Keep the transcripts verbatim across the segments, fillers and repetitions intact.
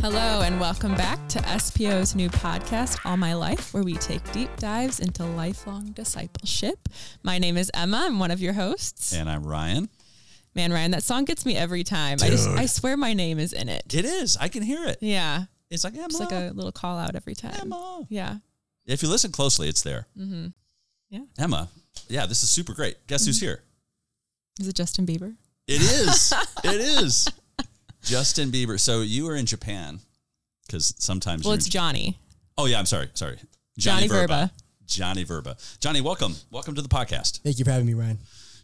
Hello and welcome back to S P O's new podcast, All My Life, where we take deep dives into lifelong discipleship. My name is Emma. I'm one of your hosts. And I'm Ryan. Man, Ryan, that song gets me every time. I, just, I swear my name is in it. It is. I can hear it. Yeah. It's like Emma. It's like a little call out every time. Emma. Yeah. If you listen closely, it's there. Mm-hmm. Yeah. Emma. Yeah, this is super great. Guess mm-hmm. who's here? Is it Justin Bieber? It is. It is. Justin Bieber. So you were in Japan because sometimes. Well, it's Johnny. Oh, yeah. I'm sorry. Sorry. Johnny, Johnny Vrba. Vrba. Johnny Vrba. Johnny, welcome. Welcome to the podcast. Thank you for having me, Ryan.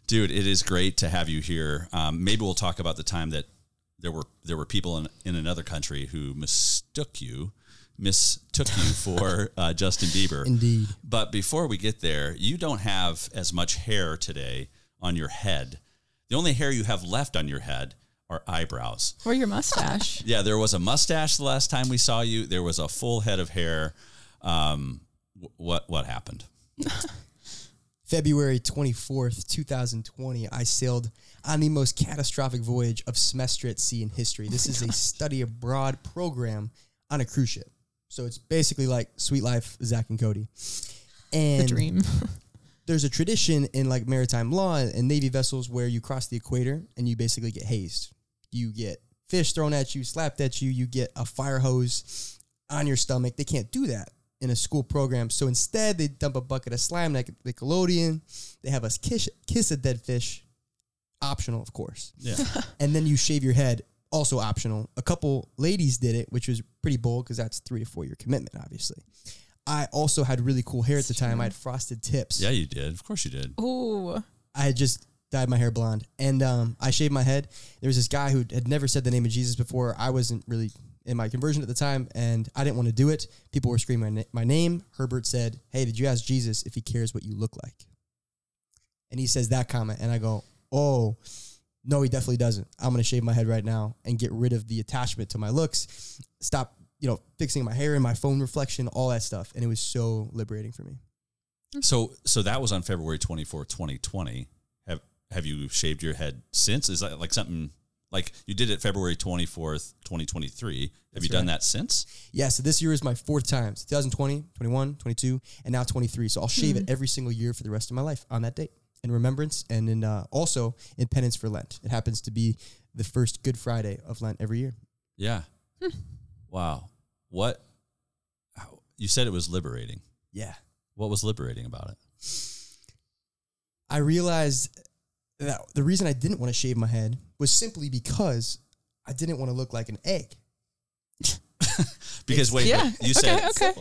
Dude, it is great to have you here. Um, maybe we'll talk about the time that there were there were people in, in another country who mistook you, mistook you for uh, Justin Bieber. Indeed. But before we get there, you don't have as much hair today on your head. The only hair you have left on your head are eyebrows. Or your mustache. Yeah, there was a mustache the last time we saw you. There was a full head of hair. Um, w- what what happened? February twenty-fourth, twenty twenty, I sailed on the most catastrophic voyage of Semester at Sea in history. This oh is gosh. a study abroad program on a cruise ship. So it's basically like Sweet Life, Zach and Cody. And the dream. There's a tradition in like maritime law and Navy vessels where you cross the equator and you basically get hazed. You get fish thrown at you, slapped at you, you get a fire hose on your stomach. They can't do that in a school program. So instead, they dump a bucket of slime like Nickelodeon. They have us kiss, kiss a dead fish. Optional, of course. Yeah. And then you shave your head. Also optional. A couple ladies did it, which was pretty bold because that's three to four year commitment, obviously. I also had really cool hair at the time. I had frosted tips. Yeah, you did. Of course you did. Ooh. I had just dyed my hair blonde. And um, I shaved my head. There was this guy who had never said the name of Jesus before. I wasn't really in my conversion at the time, and I didn't want to do it. People were screaming my, na- my name. Herbert said, "Hey, did you ask Jesus if he cares what you look like?" And he says that comment, and I go, "Oh, no, he definitely doesn't. I'm going to shave my head right now and get rid of the attachment to my looks, stop, you know, fixing my hair and my phone reflection, all that stuff." And it was so liberating for me. So so that was on February twenty-fourth, twenty twenty. Have, have you shaved your head since? Is that like something... Like you did it February twenty-fourth, twenty twenty-three. Have That's you done right. that since? Yeah. So this year is my fourth time. It's twenty twenty, twenty-one, twenty-two, and now twenty-three. So I'll shave mm-hmm. it every single year for the rest of my life on that date in remembrance and in uh, also in penance for Lent. It happens to be the first Good Friday of Lent every year. Yeah. Hmm. Wow. What? You said it was liberating. Yeah. What was liberating about it? I realized that the reason I didn't want to shave my head was simply because I didn't want to look like an egg. Because wait, yeah. wait you okay, said, okay.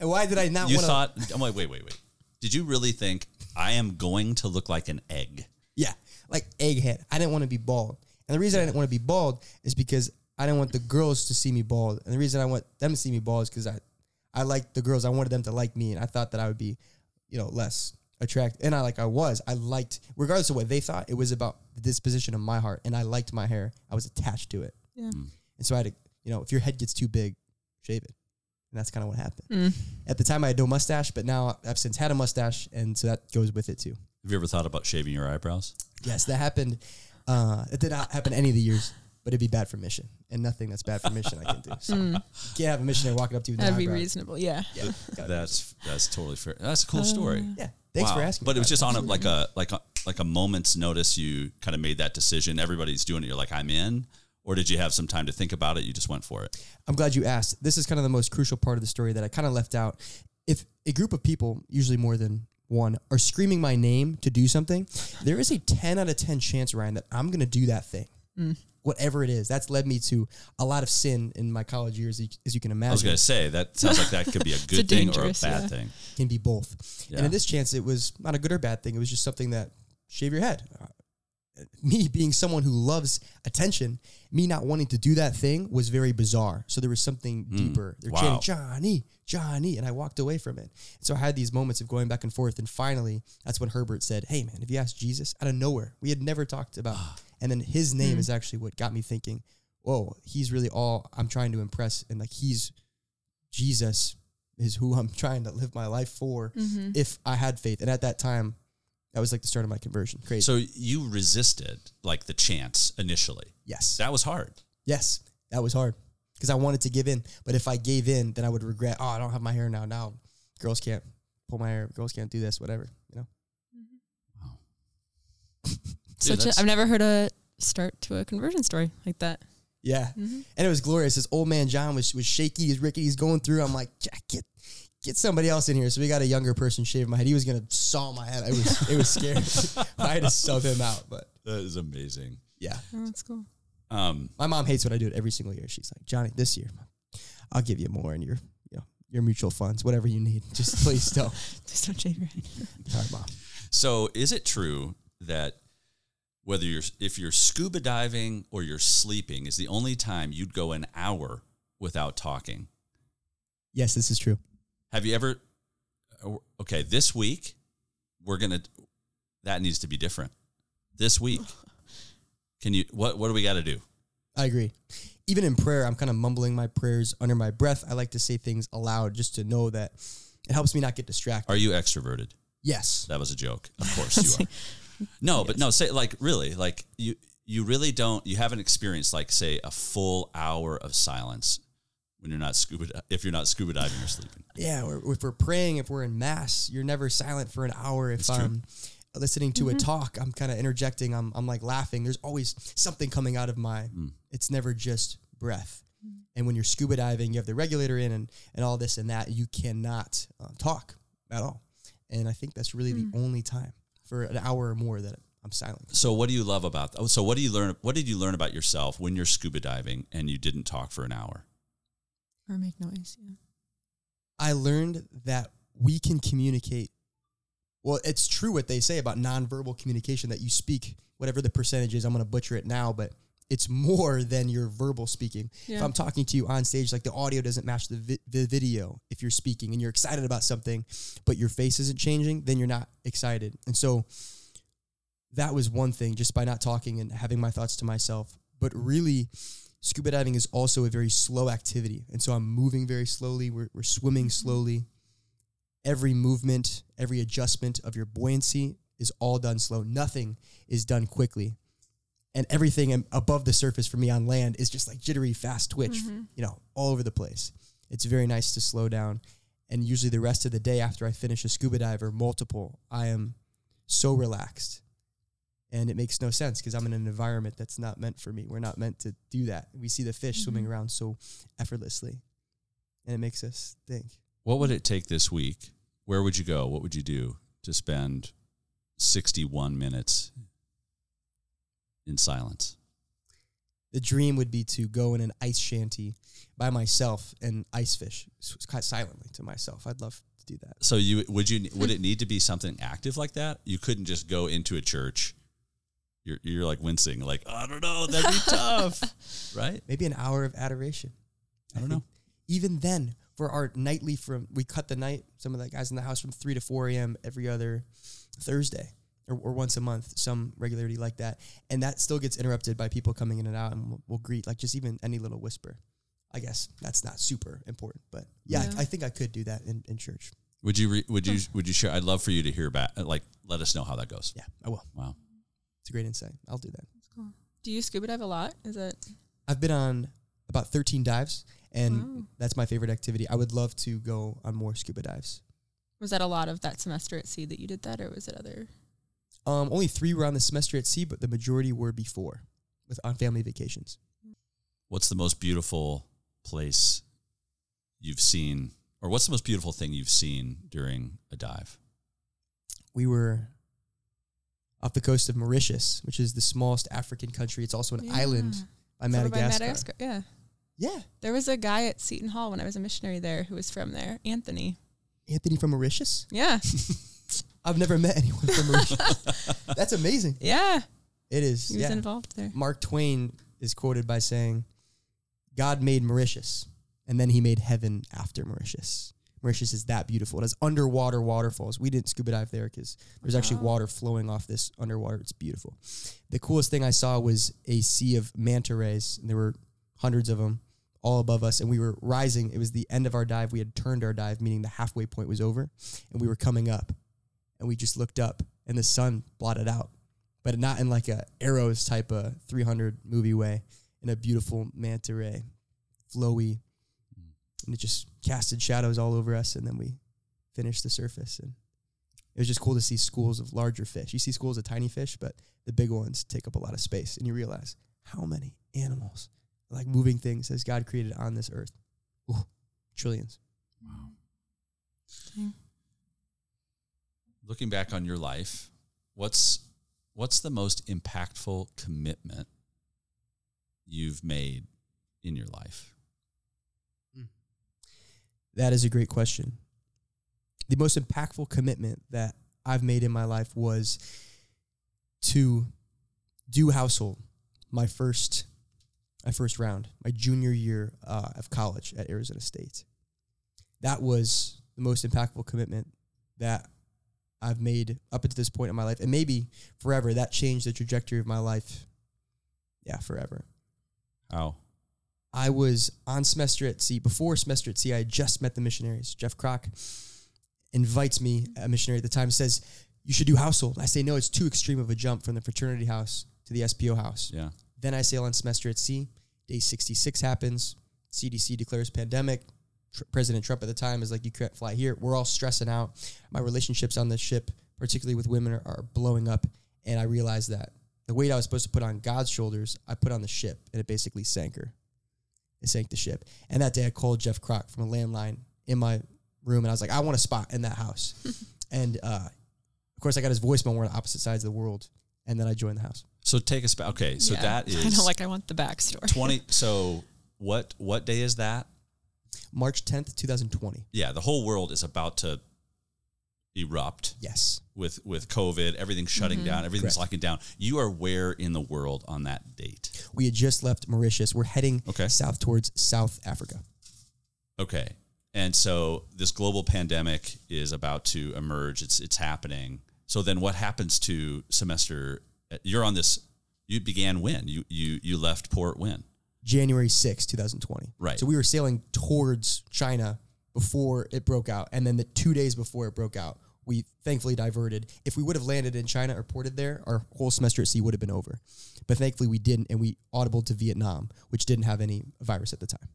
And why did I not want to? You thought, I'm like, wait, wait, wait. Did you really think I am going to look like an egg? Yeah, like egghead. I didn't want to be bald. And the reason I didn't want to be bald is because I didn't want the girls to see me bald. And the reason I want them to see me bald is because I, I liked the girls. I wanted them to like me. And I thought that I would be, you know, less attract and I like I was I liked regardless of what they thought. It was about the disposition of my heart, and I liked my hair. I was attached to it. Yeah. Mm. And so I had to, you know, if your head gets too big, shave it. And that's kind of what happened. Mm. At the time I had no mustache, but now I've since had a mustache, and so that goes with it too. Have you ever thought about shaving your eyebrows? Yes, that happened. Uh, it did not happen any of the years, but it'd be bad for mission, and nothing that's bad for mission I can do. So mm. You can't have a missionary walking up to you. That'd be eyebrow. reasonable. Yeah. yeah that's that's totally fair. That's a cool uh, story. Yeah. Thanks wow. for asking. But it was just on a, like a like a, like a moment's notice. You kind of made that decision. Everybody's doing it. You're like, I'm in. Or did you have some time to think about it? You just went for it. I'm glad you asked. This is kind of the most crucial part of the story that I kind of left out. If a group of people, usually more than one, are screaming my name to do something, there is a ten out of ten chance, Ryan, that I'm going to do that thing. Mm. Whatever it is. That's led me to a lot of sin in my college years, as you can imagine. I was going to say, that sounds like that could be a good a thing or a bad yeah. thing. Can be both. Yeah. And in this chance, it was not a good or bad thing. It was just something that, shave your head. Uh, me being someone who loves attention, me not wanting to do that thing was very bizarre. So there was something mm. deeper. They're wow. chanting, Johnny, Johnny, and I walked away from it. So I had these moments of going back and forth, and finally, that's when Herbert said, "Hey, man, if you ask Jesus," out of nowhere, we had never talked about. And then his name mm. is actually what got me thinking, whoa, he's really all I'm trying to impress. And like, he's Jesus is who I'm trying to live my life for, mm-hmm. if I had faith. And at that time, that was like the start of my conversion. Crazy. So you resisted like the chance initially. Yes. That was hard. Yes. That was hard because I wanted to give in. But if I gave in, then I would regret, oh, I don't have my hair now. Now girls can't pull my hair. Girls can't do this, whatever, you know? Mm-hmm. Wow. Dude, Such a, I've never heard a start to a conversion story like that. Yeah. Mm-hmm. And it was glorious. This old man, John, was was shaky. He's rickety. He's going through. I'm like, get get somebody else in here. So we got a younger person shaving my head. He was going to saw my head. I was, it was scary. I had to sub him out. But that is amazing. Yeah. Oh, that's cool. Um, my mom hates when I do it every single year. She's like, Johnny, this year, I'll give you more in your, you know, your mutual funds, whatever you need. Just please don't. Just don't shave your head. All right, Mom. So is it true that whether you're, if you're scuba diving or you're sleeping is the only time you'd go an hour without talking? Yes, this is true. Have you ever, okay, this week, we're going to, that needs to be different. This week, can you, what, what do we got to do? I agree. Even in prayer, I'm kind of mumbling my prayers under my breath. I like to say things aloud just to know that it helps me not get distracted. Are you extroverted? Yes. That was a joke. Of course you are. No, but no, say like really, like you, you really don't, you haven't experienced like say a full hour of silence when you're not scuba, if you're not scuba diving or sleeping. Yeah. Or if we're praying, if we're in mass, you're never silent for an hour. If I'm listening to mm-hmm. a talk, I'm kind of interjecting. I'm, I'm like laughing. There's always something coming out of my, mm. it's never just breath. Mm. And when you're scuba diving, you have the regulator in and, and all this and that, you cannot uh, talk at all. And I think that's really mm. the only time for an hour or more that I'm silent. So what do you love about that? So what do you learn? What did you learn about yourself when you're scuba diving and you didn't talk for an hour? Or make noise, yeah. I learned that we can communicate. Well, it's true what they say about nonverbal communication, that you speak, whatever the percentage is, I'm going to butcher it now, but it's more than your verbal speaking. Yeah. If I'm talking to you on stage, like the audio doesn't match the, vi- the video. If you're speaking and you're excited about something, but your face isn't changing, then you're not excited. And so that was one thing, just by not talking and having my thoughts to myself. But really, scuba diving is also a very slow activity. And so I'm moving very slowly. We're, we're swimming slowly. Every movement, every adjustment of your buoyancy is all done slow. Nothing is done quickly. And everything above the surface for me on land is just like jittery, fast twitch, mm-hmm. you know, all over the place. It's very nice to slow down. And usually the rest of the day after I finish a scuba dive or multiple, I am so relaxed. And it makes no sense because I'm in an environment that's not meant for me. We're not meant to do that. We see the fish mm-hmm. swimming around so effortlessly. And it makes us think. What would it take this week? Where would you go? What would you do to spend sixty-one minutes in silence? The dream would be to go in an ice shanty by myself and ice fish silently to myself. I'd love to do that. So you would you would it need to be something active like that? You couldn't just go into a church. You're you're like wincing, like I don't know, that'd be tough, right? Maybe an hour of adoration. I, I don't know. Even then, for our nightly, from we cut the night. Some of the guys in the house from three to four a m every other Thursday. Or, or once a month, some regularity like that. And that still gets interrupted by people coming in and out, and we'll, we'll greet, like just even any little whisper. I guess that's not super important, but yeah, yeah. I, I think I could do that in, in church. Would you, re, would you, would you share? I'd love for you to hear back, like, let us know how that goes. Yeah, I will. Wow. It's a great insight. I'll do that. That's cool. Do you scuba dive a lot? Is it? I've been on about thirteen dives and wow. that's my favorite activity. I would love to go on more scuba dives. Was that a lot of that semester at sea that you did that, or was it other? Um, only three were on the semester at sea, but the majority were before, with on family vacations. What's the most beautiful place you've seen, or what's the most beautiful thing you've seen during a dive? We were off the coast of Mauritius, which is the smallest African country. It's also an yeah. island by Madagascar. by Madagascar. Yeah, yeah. There was a guy at Seton Hall when I was a missionary there who was from there, Anthony. Anthony from Mauritius? Yeah. I've never met anyone from Mauritius. That's amazing. Yeah. It is. He was yeah. involved there. Mark Twain is quoted by saying, God made Mauritius, and then he made heaven after Mauritius. Mauritius is that beautiful. It has underwater waterfalls. We didn't scuba dive there because there's wow. actually water flowing off this underwater. It's beautiful. The coolest thing I saw was a sea of manta rays, and there were hundreds of them, all above us, and we were rising. It was the end of our dive. We had turned our dive, meaning the halfway point was over, and we were coming up, and we just looked up, and the sun blotted out, but not in like a Arrows type of three hundred movie way, in a beautiful manta ray, flowy, and it just casted shadows all over us, and then we finished the surface, and it was just cool to see schools of larger fish. You see schools of tiny fish, but the big ones take up a lot of space, and you realize how many animals, like moving things, as God created on this earth. Ooh, trillions. Wow. Okay. Looking back on your life, what's what's the most impactful commitment you've made in your life? That is a great question. The most impactful commitment that I've made in my life was to do household my first my first round, my junior year uh, of college at Arizona State. That was the most impactful commitment that I've made up until this point in my life, and maybe forever. That changed the trajectory of my life. Yeah, forever. How? I was on Semester at Sea. Before Semester at Sea, I had just met the missionaries. Jeff Kroc invites me, a missionary at the time, says, you should do household. I say, no, it's too extreme of a jump from the fraternity house to the S P O house. Yeah. Then I sail on Semester at Sea. Day sixty-six happens. C D C declares pandemic. Tr- President Trump at the time is like, you can't fly here. We're all stressing out. My relationships on this ship, particularly with women, are, are blowing up. And I realized that the weight I was supposed to put on God's shoulders, I put on the ship, and it basically sank her. It sank the ship. And that day I called Jeff Kroc from a landline in my room, and I was like, I want a spot in that house. and uh, of course, I got his voicemail. We're on opposite sides of the world. And then I joined the house. So take us back. Okay, so yeah. That is... I know, like I want the backstory. twenty So what what day is that? March tenth, twenty twenty Yeah, the whole world is about to erupt. Yes. With with COVID, everything's shutting mm-hmm. down, everything's Correct. Locking down. You are where in the world on that date? We had just left Mauritius. We're heading okay. south towards South Africa. Okay. And so this global pandemic is about to emerge. It's it's happening. So then what happens to Semester? You're on this, you began when? You you you left port when? January sixth, twenty twenty Right. So we were sailing towards China before it broke out. And then the two days before it broke out, we thankfully diverted. If we would have landed in China or ported there, our whole Semester at Sea would have been over. But thankfully we didn't, and we audibled to Vietnam, which didn't have any virus at the time.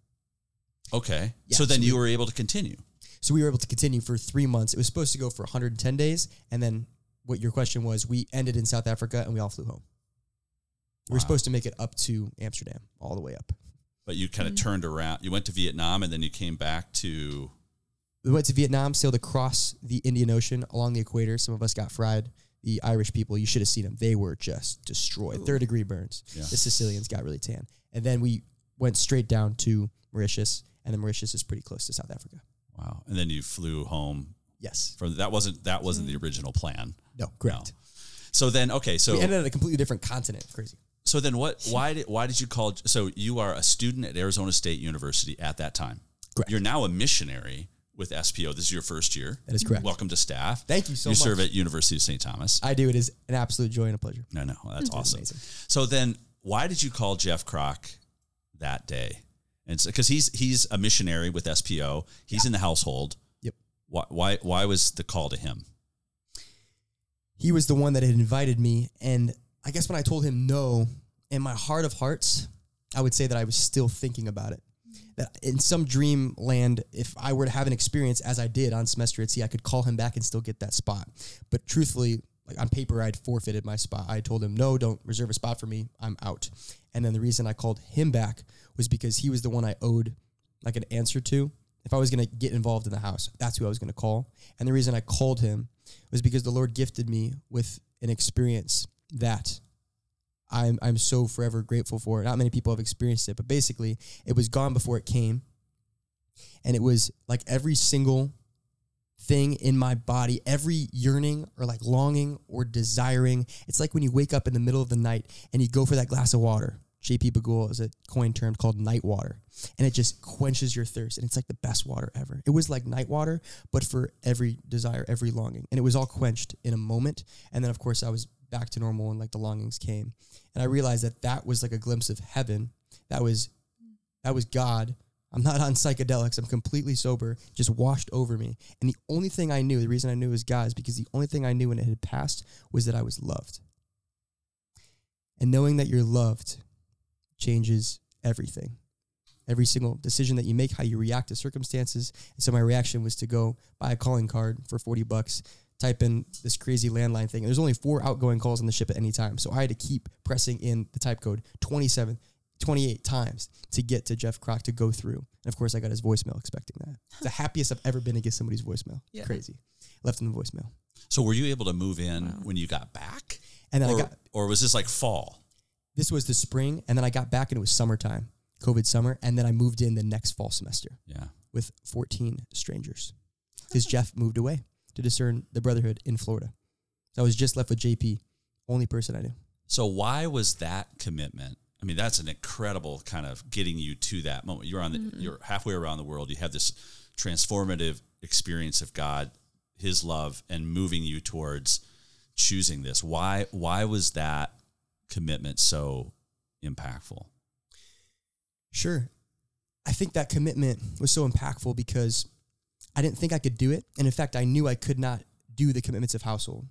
Okay. Yeah, so then so you we, were able to continue. So we were able to continue for three months. It was supposed to go for one hundred ten days, and then what your question was, we ended in South Africa and we all flew home. We wow. were supposed to make it up to Amsterdam, all the way up. But you kind of mm-hmm. turned around. You went to Vietnam and then you came back to... We went to Vietnam, sailed across the Indian Ocean along the equator. Some of us got fried. The Irish people, you should have seen them. They were just destroyed. Ooh. Third degree burns. Yeah. The Sicilians got really tan. And then we went straight down to Mauritius, and then Mauritius is pretty close to South Africa. Wow. And then you flew home. Yes. From that wasn't that wasn't the original plan. No, correct. No. So then, okay, so we ended on a completely different continent. Crazy. So then, what? Why did why did you call? So you are a student at Arizona State University at that time. Correct. You're now a missionary with S P O. This is your first year. That is correct. Welcome to staff. Thank you so you much. You serve at University of Saint Thomas. I do. It is an absolute joy and a pleasure. No, no, well, that's mm-hmm. awesome. Amazing. So then, why did you call Jeff Kroc that day? And because so, he's he's a missionary with S P O. He's yeah. in the household. Why, why why was the call to him? He was the one that had invited me, and I guess when I told him no, in my heart of hearts, I would say that I was still thinking about it. That in some dream land, if I were to have an experience as I did on Semester at Sea, I could call him back and still get that spot. But truthfully, like on paper, I'd forfeited my spot. I told him, no, don't reserve a spot for me. I'm out. And then the reason I called him back was because he was the one I owed like an answer to. If I was going to get involved in the house, that's who I was going to call. And the reason I called him was because the Lord gifted me with an experience that I'm I'm so forever grateful for. Not many people have experienced it, but basically it was gone before it came. And it was like every single thing in my body, every yearning or like longing or desiring. It's like when you wake up in the middle of the night and you go for that glass of water. J P. Bagul is a coin term called night water, and it just quenches your thirst, and it's like the best water ever. It was like night water, but for every desire, every longing, and it was all quenched in a moment, and then, of course, I was back to normal, and like the longings came, and I realized that that was like a glimpse of heaven. That was That was God. I'm not on psychedelics. I'm completely sober, just washed over me. And the only thing I knew, the reason I knew it was God is because the only thing I knew when it had passed was that I was loved. And knowing that you're loved changes everything. Every single decision that you make, how you react to circumstances. And so my reaction was to go buy a calling card for forty bucks, type in this crazy landline thing. And there's only four outgoing calls on the ship at any time. So I had to keep pressing in the type code twenty-seven, twenty-eight times to get to Jeff Kroc to go through. And of course I got his voicemail expecting that. It's the happiest I've ever been to get somebody's voicemail. Yeah. Crazy. Left him the voicemail. So were you able to move in wow. when you got back? And then or, I got, or was this like fall? This was the spring. And then I got back and it was summertime, COVID summer. And then I moved in the next fall semester yeah. with fourteen strangers because Jeff moved away to discern the brotherhood in Florida. So I was just left with J P, only person I knew. So why was that commitment? I mean, that's an incredible kind of getting you to that moment. You're on the, mm-hmm. you're halfway around the world. You have this transformative experience of God, his love, and moving you towards choosing this. Why, why was that commitment so impactful? Sure. I think that commitment was so impactful because I didn't think I could do it. And in fact, I knew I could not do the commitments of household.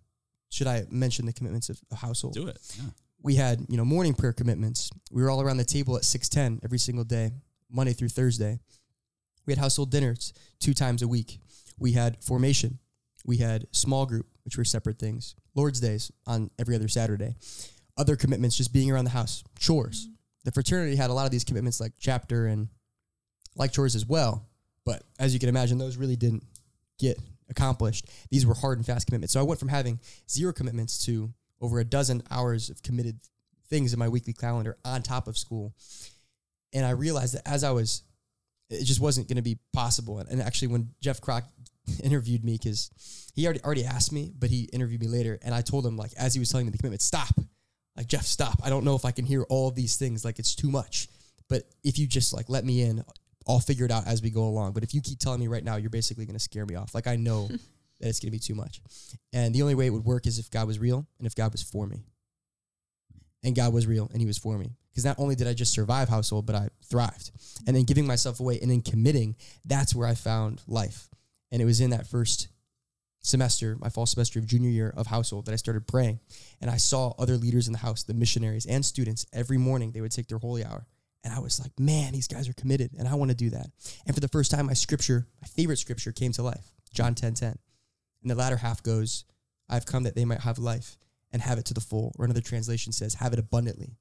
Should I mention the commitments of household? Do it. Yeah. We had, you know, morning prayer commitments. We were all around the table at six ten every single day, Monday through Thursday. We had household dinners two times a week. We had formation. We had small group, which were separate things. Lord's days on every other Saturday. Other commitments, just being around the house. Chores. Mm-hmm. The fraternity had a lot of these commitments like chapter and like chores as well. But as you can imagine, those really didn't get accomplished. These were hard and fast commitments. So I went from having zero commitments to over a dozen hours of committed things in my weekly calendar on top of school. And I realized that as I was, it just wasn't going to be possible. And, and actually when Jeff Kroc interviewed me, because he already already asked me, but he interviewed me later. And I told him, like, as he was telling me the commitment, stop, like, Jeff, stop. I don't know if I can hear all these things. Like, it's too much. But if you just like let me in, I'll figure it out as we go along. But if you keep telling me right now, you're basically going to scare me off. Like, I know that it's going to be too much. And the only way it would work is if God was real and if God was for me. And God was real and he was for me. Because not only did I just survive household, but I thrived. And then giving myself away and then committing, that's where I found life. And it was in that first semester, my fall semester of junior year of household, that I started praying. And I saw other leaders in the house, the missionaries and students, every morning they would take their holy hour. And I was like, man, these guys are committed and I want to do that. And for the first time, my scripture, my favorite scripture came to life, John ten ten. And the latter half goes, I've come that they might have life and have it to the full. Or another translation says, have it abundantly.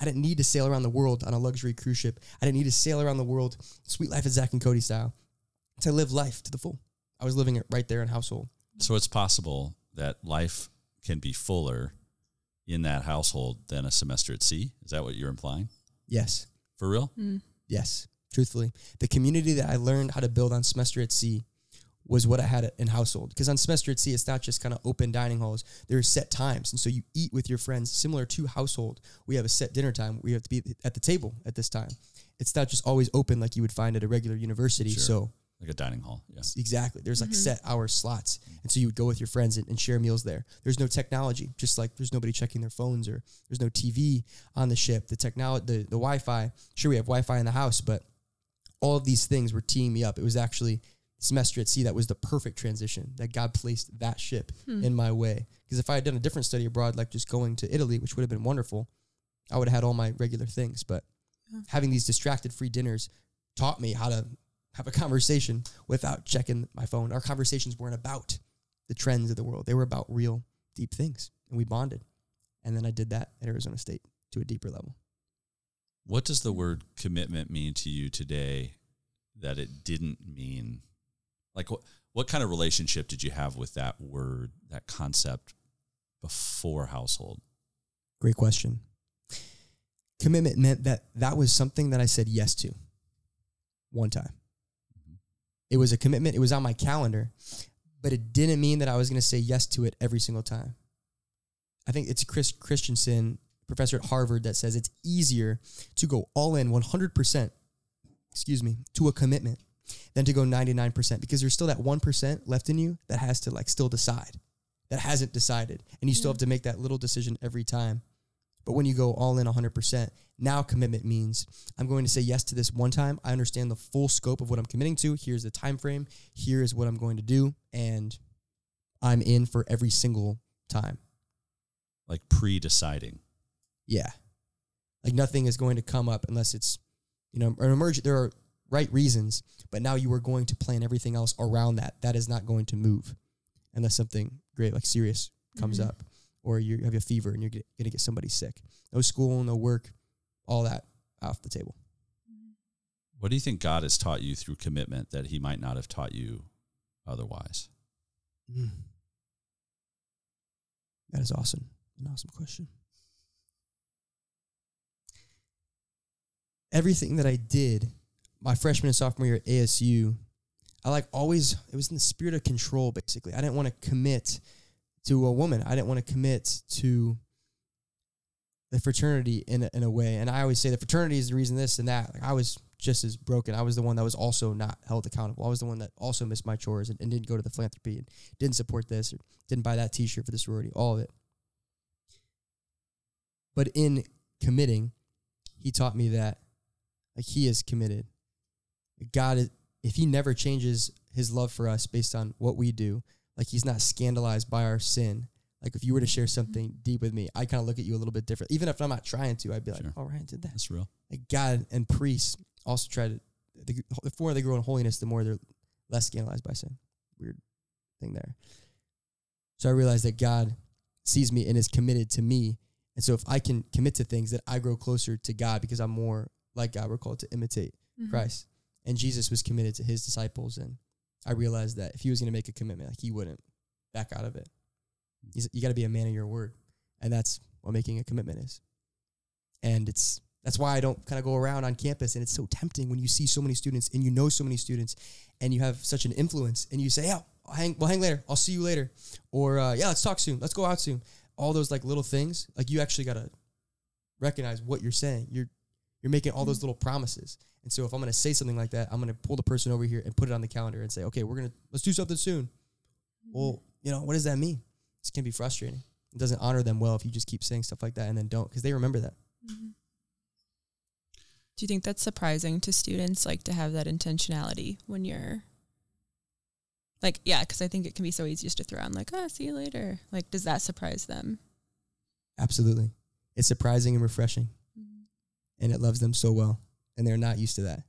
I didn't need to sail around the world on a luxury cruise ship. I didn't need to sail around the world, Sweet Life of Zach and Cody style, to live life to the full. I was living it right there in household. So it's possible that life can be fuller in that household than a semester at sea? Is that what you're implying? Yes. For real? Mm. Yes. Truthfully. The community that I learned how to build on semester at sea was what I had in household. Because on semester at sea, it's not just kind of open dining halls. There are set times. And so you eat with your friends, similar to household. We have a set dinner time. We have to be at the table at this time. It's not just always open like you would find at a regular university. Sure. So like a dining hall. Yeah. Exactly. There's like mm-hmm. set hour slots. And so you would go with your friends and, and share meals there. There's no technology, just like there's nobody checking their phones or there's no T V on the ship. The technology, the, the Wi-Fi, sure, we have Wi-Fi in the house, but all of these things were teeing me up. It was actually semester at sea that was the perfect transition, that God placed that ship hmm. in my way. Because if I had done a different study abroad, like just going to Italy, which would have been wonderful, I would have had all my regular things. But yeah. having these distracted free dinners taught me how to have a conversation without checking my phone. Our conversations weren't about the trends of the world. They were about real, deep things. And we bonded. And then I did that at Arizona State to a deeper level. What does the word commitment mean to you today that it didn't mean? Like what, what kind of relationship did you have with that word, that concept before household? Great question. Commitment meant that that was something that I said yes to one time. Mm-hmm. It was a commitment. It was on my calendar, but it didn't mean that I was going to say yes to it every single time. I think it's Chris Christensen, professor at Harvard, that says it's easier to go all in one hundred percent, excuse me, to a commitment than to go ninety-nine percent, because there's still that one percent left in you that has to like still decide, that hasn't decided. And you yeah. still have to make that little decision every time. But when you go all in one hundred percent, now commitment means I'm going to say yes to this one time. I understand the full scope of what I'm committing to. Here's the time frame. Here is what I'm going to do. And I'm in for every single time. Like pre-deciding. Yeah. Like nothing is going to come up unless it's, you know, an emergent. There are right reasons, but now you are going to plan everything else around that. That is not going to move unless something great, like serious, comes mm-hmm. up, or you have a fever and you're get, going to get somebody sick. No school, no work, all that off the table. What do you think God has taught you through commitment that he might not have taught you otherwise? Mm. That is awesome. An awesome question. Everything that I did my freshman and sophomore year at A S U, I like always, it was in the spirit of control, basically. I didn't want to commit to a woman. I didn't want to commit to the fraternity in a, in a way. And I always say the fraternity is the reason this and that. Like I was just as broken. I was the one that was also not held accountable. I was the one that also missed my chores and, and didn't go to the philanthropy and didn't support this or didn't buy that t-shirt for the sorority, all of it. But in committing, he taught me that like he is committed. God is, if he never changes his love for us based on what we do, like he's not scandalized by our sin. Like if you were to share something deep with me, I kind of look at you a little bit different. Even if I'm not trying to, I'd be like, sure. Oh, Ryan did that. That's real. Like God and priests also try to, the, the more they grow in holiness, the more they're less scandalized by sin. Weird thing there. So I realized that God sees me and is committed to me. And so if I can commit to things, that I grow closer to God because I'm more like God. We're called to imitate mm-hmm. Christ. And Jesus was committed to his disciples. And I realized that if he was going to make a commitment, like he wouldn't back out of it. He's, you got to be a man of your word. And that's what making a commitment is. And it's that's why I don't kind of go around on campus. And it's so tempting when you see so many students and you know so many students and you have such an influence and you say, yeah, I'll hang, we'll hang later. I'll see you later. Or uh, yeah, let's talk soon. Let's go out soon. All those like little things, like you actually got to recognize what you're saying. You're You're making all those little promises. And so if I'm going to say something like that, I'm going to pull the person over here and put it on the calendar and say, okay, we're going to, let's do something soon. Well, you know, what does that mean? It's going to be frustrating. It doesn't honor them well if you just keep saying stuff like that and then don't, because they remember that. Mm-hmm. Do you think that's surprising to students, like to have that intentionality when you're like, yeah, because I think it can be so easy just to throw on like, oh, see you later. Like, does that surprise them? Absolutely. It's surprising and refreshing. And it loves them so well. And they're not used to that.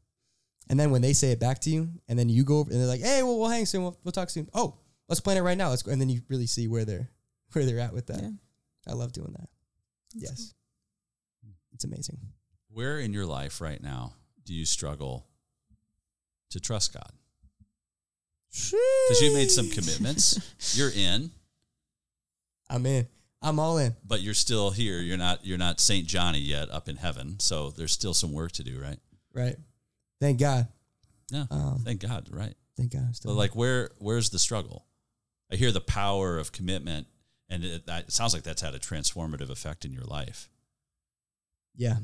And then when they say it back to you, and then you go over, and they're like, hey, well, we'll hang soon. We'll, we'll talk soon. Oh, let's plan it right now. Let's go. And then you really see where they're where they're at with that. Yeah. I love doing that. That's yes. Cool. It's amazing. Where in your life right now do you struggle to trust God? Because you made some commitments. You're in. I'm in. I'm all in. But you're still here. You're not you're not Saint Johnny yet up in heaven. So there's still some work to do, right? Right. Thank God. Yeah. Um, thank God, right. Thank God. I'm still but like where where's the struggle? I hear the power of commitment and it, it sounds like that's had a transformative effect in your life. Yeah.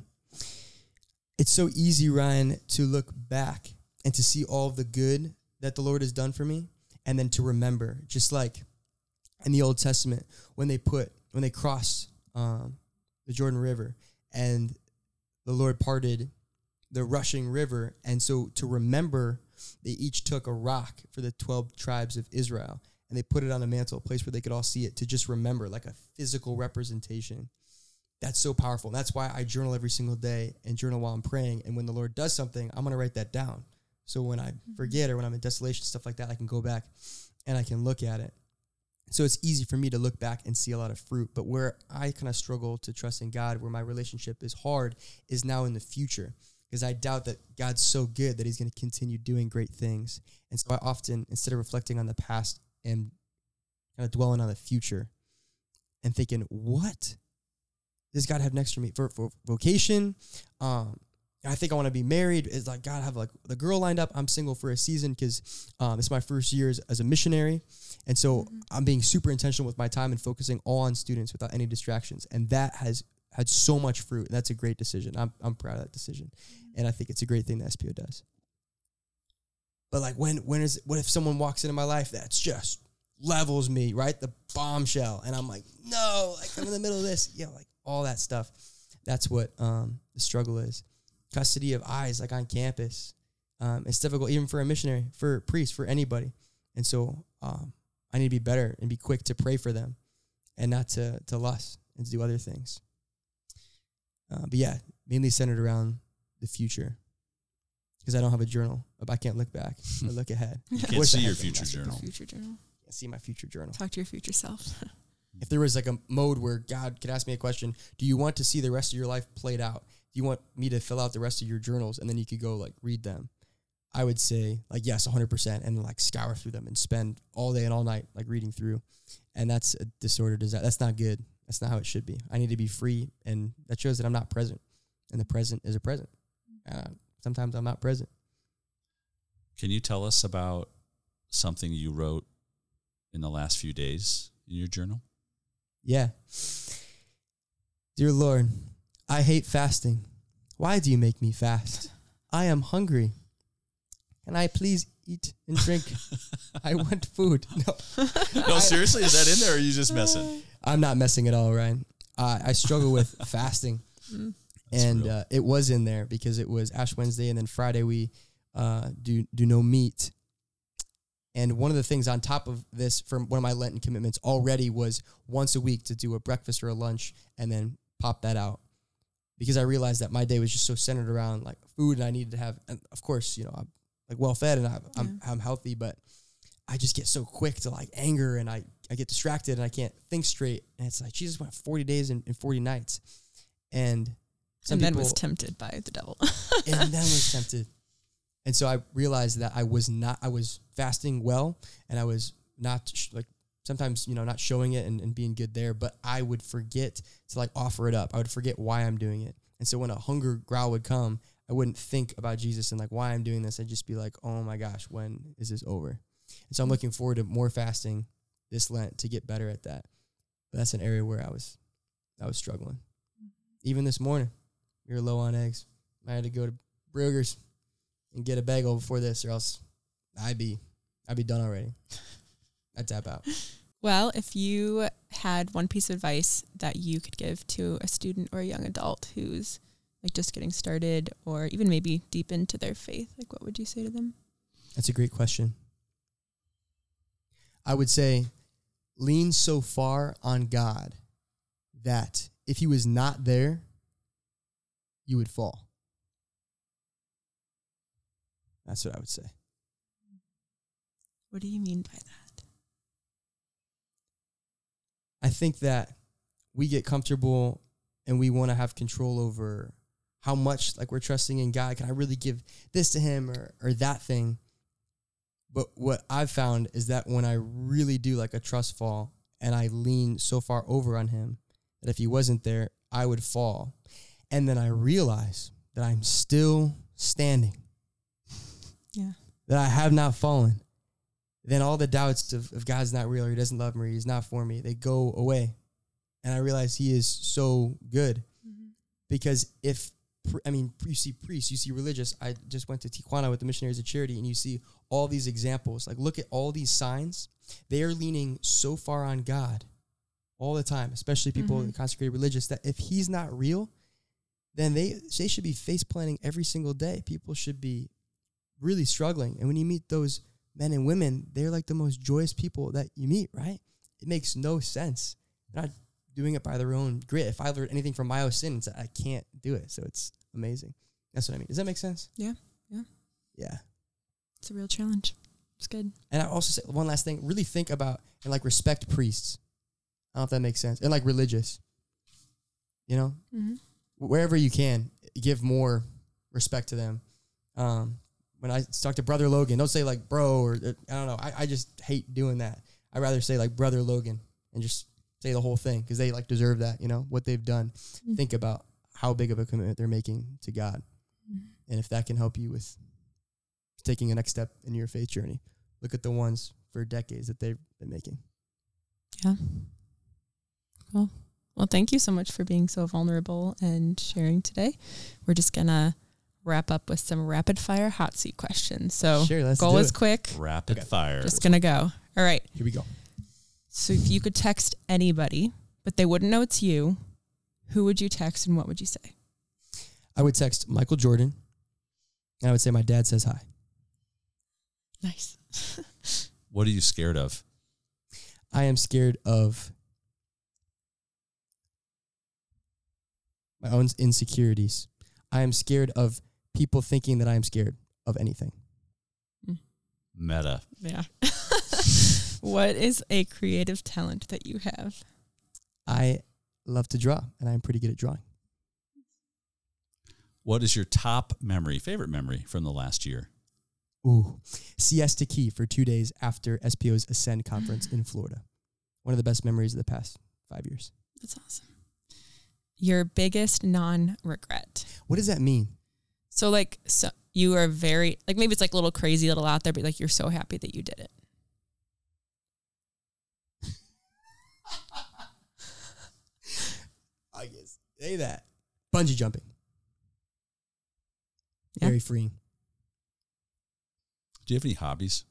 It's so easy, Ryan, to look back and to see all of the good that the Lord has done for me and then to remember, just like in the Old Testament when they put when they crossed um, the Jordan River and the Lord parted the rushing river. And so to remember, they each took a rock for the twelve tribes of Israel and they put it on a mantle, a place where they could all see it, to just remember, like a physical representation. That's so powerful. That's why I journal every single day and journal while I'm praying. And when the Lord does something, I'm going to write that down. So when I forget or when I'm in desolation, stuff like that, I can go back and I can look at it. So it's easy for me to look back and see a lot of fruit, but where I kind of struggle to trust in God, where my relationship is hard, is now in the future, because I doubt that God's so good that he's going to continue doing great things. And so I often, instead of reflecting on the past, am kind of dwelling on the future and thinking, what does God have next for me for, for vocation? Um, I think I want to be married. It's like, God, I have like the girl lined up. I'm single for a season because um, it's my first year as, as a missionary. And so mm-hmm. I'm being super intentional with my time and focusing all on students without any distractions. And that has had so much fruit. And that's a great decision. I'm I'm proud of that decision. Mm-hmm. And I think it's a great thing that S P O does. But like, when when is what if someone walks into my life that's just levels me, right? The bombshell. And I'm like, no, like I'm in the middle of this. Yeah, like, all that stuff. That's what um, the struggle is. Custody of eyes, like on campus. Um, it's difficult even for a missionary, for a priest, for anybody. And so um, I need to be better and be quick to pray for them and not to, to lust and to do other things. Uh, but yeah, mainly centered around the future because I don't have a journal. I can't look back or look ahead. You can't see your future journal. future journal. I see my future journal. Talk to your future self. If there was like a mode where God could ask me a question, do you want to see the rest of your life played out? Do you want me to fill out the rest of your journals and then you could go like read them? I would say like, yes, one hundred percent. And like scour through them and spend all day and all night like reading through. And that's a disorder. Does that, that's not good. That's not how it should be. I need to be free. And that shows that I'm not present, and the present is a present. Uh, sometimes I'm not present. Can you tell us about something you wrote in the last few days in your journal? Yeah. Dear Lord, I hate fasting. Why do you make me fast? I am hungry. Can I please eat and drink? I want food. No, no, seriously? Is that in there or are you just messing? I'm not messing at all, Ryan. Uh, I struggle with fasting. Mm. And uh, it was in there because it was Ash Wednesday, and then Friday we uh, do, do no meat. And one of the things on top of this from one of my Lenten commitments already was once a week to do a breakfast or a lunch and then pop that out. Because I realized that my day was just so centered around like food, and I needed to have, and of course, you know, I'm like well fed and I'm, yeah. I'm, I'm healthy, but I just get so quick to like anger, and I, I get distracted and I can't think straight. And it's like, Jesus went forty days and, and forty nights. And, some and then people, was tempted by the devil. and then was tempted. And so I realized that I was not, I was fasting well, and I was not sh- like sometimes, you know, not showing it and, and being good there, but I would forget to like offer it up. I would forget why I'm doing it. And so when a hunger growl would come, I wouldn't think about Jesus and like why I'm doing this. I'd just be like, oh my gosh, when is this over? And so I'm looking forward to more fasting this Lent to get better at that. But that's an area where I was, I was struggling. Even this morning, we were low on eggs. I had to go to Brugger's and get a bagel before this, or else I'd be, I'd be done already. I'd tap out. Well, if you had one piece of advice that you could give to a student or a young adult who's like just getting started, or even maybe deep into their faith, like what would you say to them? That's a great question. I would say, lean so far on God that if he was not there, you would fall. That's what I would say. What do you mean by that? I think that we get comfortable and we want to have control over how much like we're trusting in God. Can I really give this to him or, or that thing? But what I've found is that when I really do like a trust fall and I lean so far over on him that if he wasn't there, I would fall. And then I realize that I'm still standing. Yeah. That I have not fallen. Then all the doubts of, of God's not real, or he doesn't love me, or he's not for me, they go away. And I realize he is so good. Mm-hmm. Because if, I mean, you see priests, you see religious. I just went to Tijuana with the Missionaries of Charity, and you see all these examples. Like, look at all these signs. They are leaning so far on God all the time, especially people mm-hmm. consecrated religious, that if he's not real, then they, they should be face planting every single day. People should be really struggling. And when you meet those men and women, they're like the most joyous people that you meet, right? It makes no sense. They're not doing it by their own grit. If I learned anything from my own sin, it's I can't do it. So it's amazing. That's what I mean. Does that make sense? Yeah. Yeah. Yeah. It's a real challenge. It's good. And I also say one last thing, really think about and like respect priests. I don't know if that makes sense. And like religious, you know, mm-hmm. wherever you can give more respect to them. Um, When I talk to Brother Logan, don't say like bro or uh, I don't know. I, I just hate doing that. I'd rather say like Brother Logan and just say the whole thing because they like deserve that, you know, what they've done. Mm-hmm. Think about how big of a commitment they're making to God. Mm-hmm. And if that can help you with taking a next step in your faith journey, look at the ones for decades that they've been making. Yeah. Well, well, thank you so much for being so vulnerable and sharing today. We're just going to wrap up with some rapid fire hot seat questions. So sure, let's goal is it. Quick. Rapid okay. fire. Just gonna go. All right. Here we go. So if you could text anybody, but they wouldn't know it's you, who would you text and what would you say? I would text Michael Jordan, and I would say, my dad says hi. Nice. What are you scared of? I am scared of my own insecurities. I am scared of people thinking that I am scared of anything. Meta. Yeah. What is a creative talent that you have? I love to draw, and I'm pretty good at drawing. What is your top memory, favorite memory from the last year? Ooh, Siesta Key for two days after S P O's Ascend conference in Florida. One of the best memories of the past five years. That's awesome. Your biggest non-regret. What does that mean? So like, so you are very, like maybe it's like a little crazy, little out there, but like you're so happy that you did it. I guess, say that. Bungee jumping. Yeah. Very freeing. Do you have any hobbies?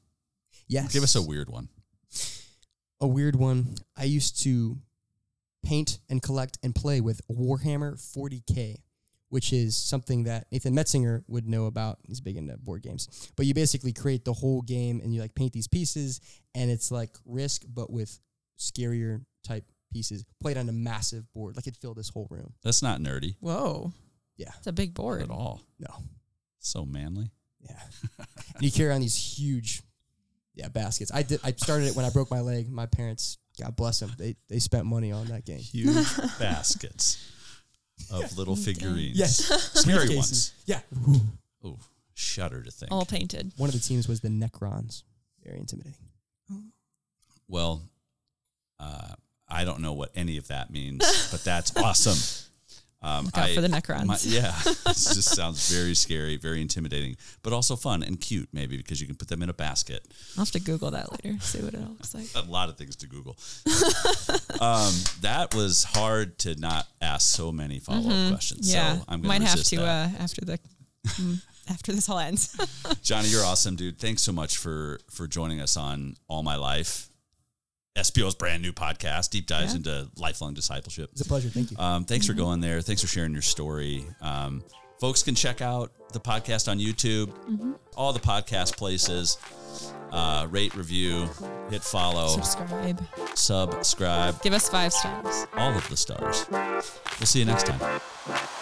Yes. Give us a weird one. A weird one. I used to paint and collect and play with Warhammer forty K, which is something that Nathan Metzinger would know about. He's big into board games. But you basically create the whole game and you like paint these pieces, and it's like Risk but with scarier type pieces played on a massive board. Like it filled this whole room. That's not nerdy. Whoa. Yeah. It's a big board. Not at all. No. So manly. Yeah. And you carry on these huge yeah, baskets. I did I started it when I broke my leg. My parents, God bless them, they they spent money on that game. Huge baskets of little figurines. Yes. Scary ones. Yeah. Ooh. Ooh. Shudder to think. All painted. One of the teams was the Necrons. Very intimidating. Well, uh, I don't know what any of that means, but that's awesome. Um, Look out I, for the Necrons. My, yeah, it just sounds very scary, very intimidating, but also fun and cute maybe because you can put them in a basket. I'll have to Google that later, see what it all looks like. A lot of things to Google. um, that was hard to not ask so many follow-up mm-hmm. questions. Yeah. So I'm going to resist that. Might have to uh, after, the, mm, after this all ends. Johnny, you're awesome, dude. Thanks so much for, for joining us on All My Life. S P O's brand new podcast, deep dives yeah. into lifelong discipleship. It's a pleasure. Thank you. Um, thanks for going there. Thanks for sharing your story. Um, folks can check out the podcast on YouTube, mm-hmm. all the podcast places, uh, rate, review, hit follow, subscribe, subscribe, give us five stars, all of the stars. We'll see you next time.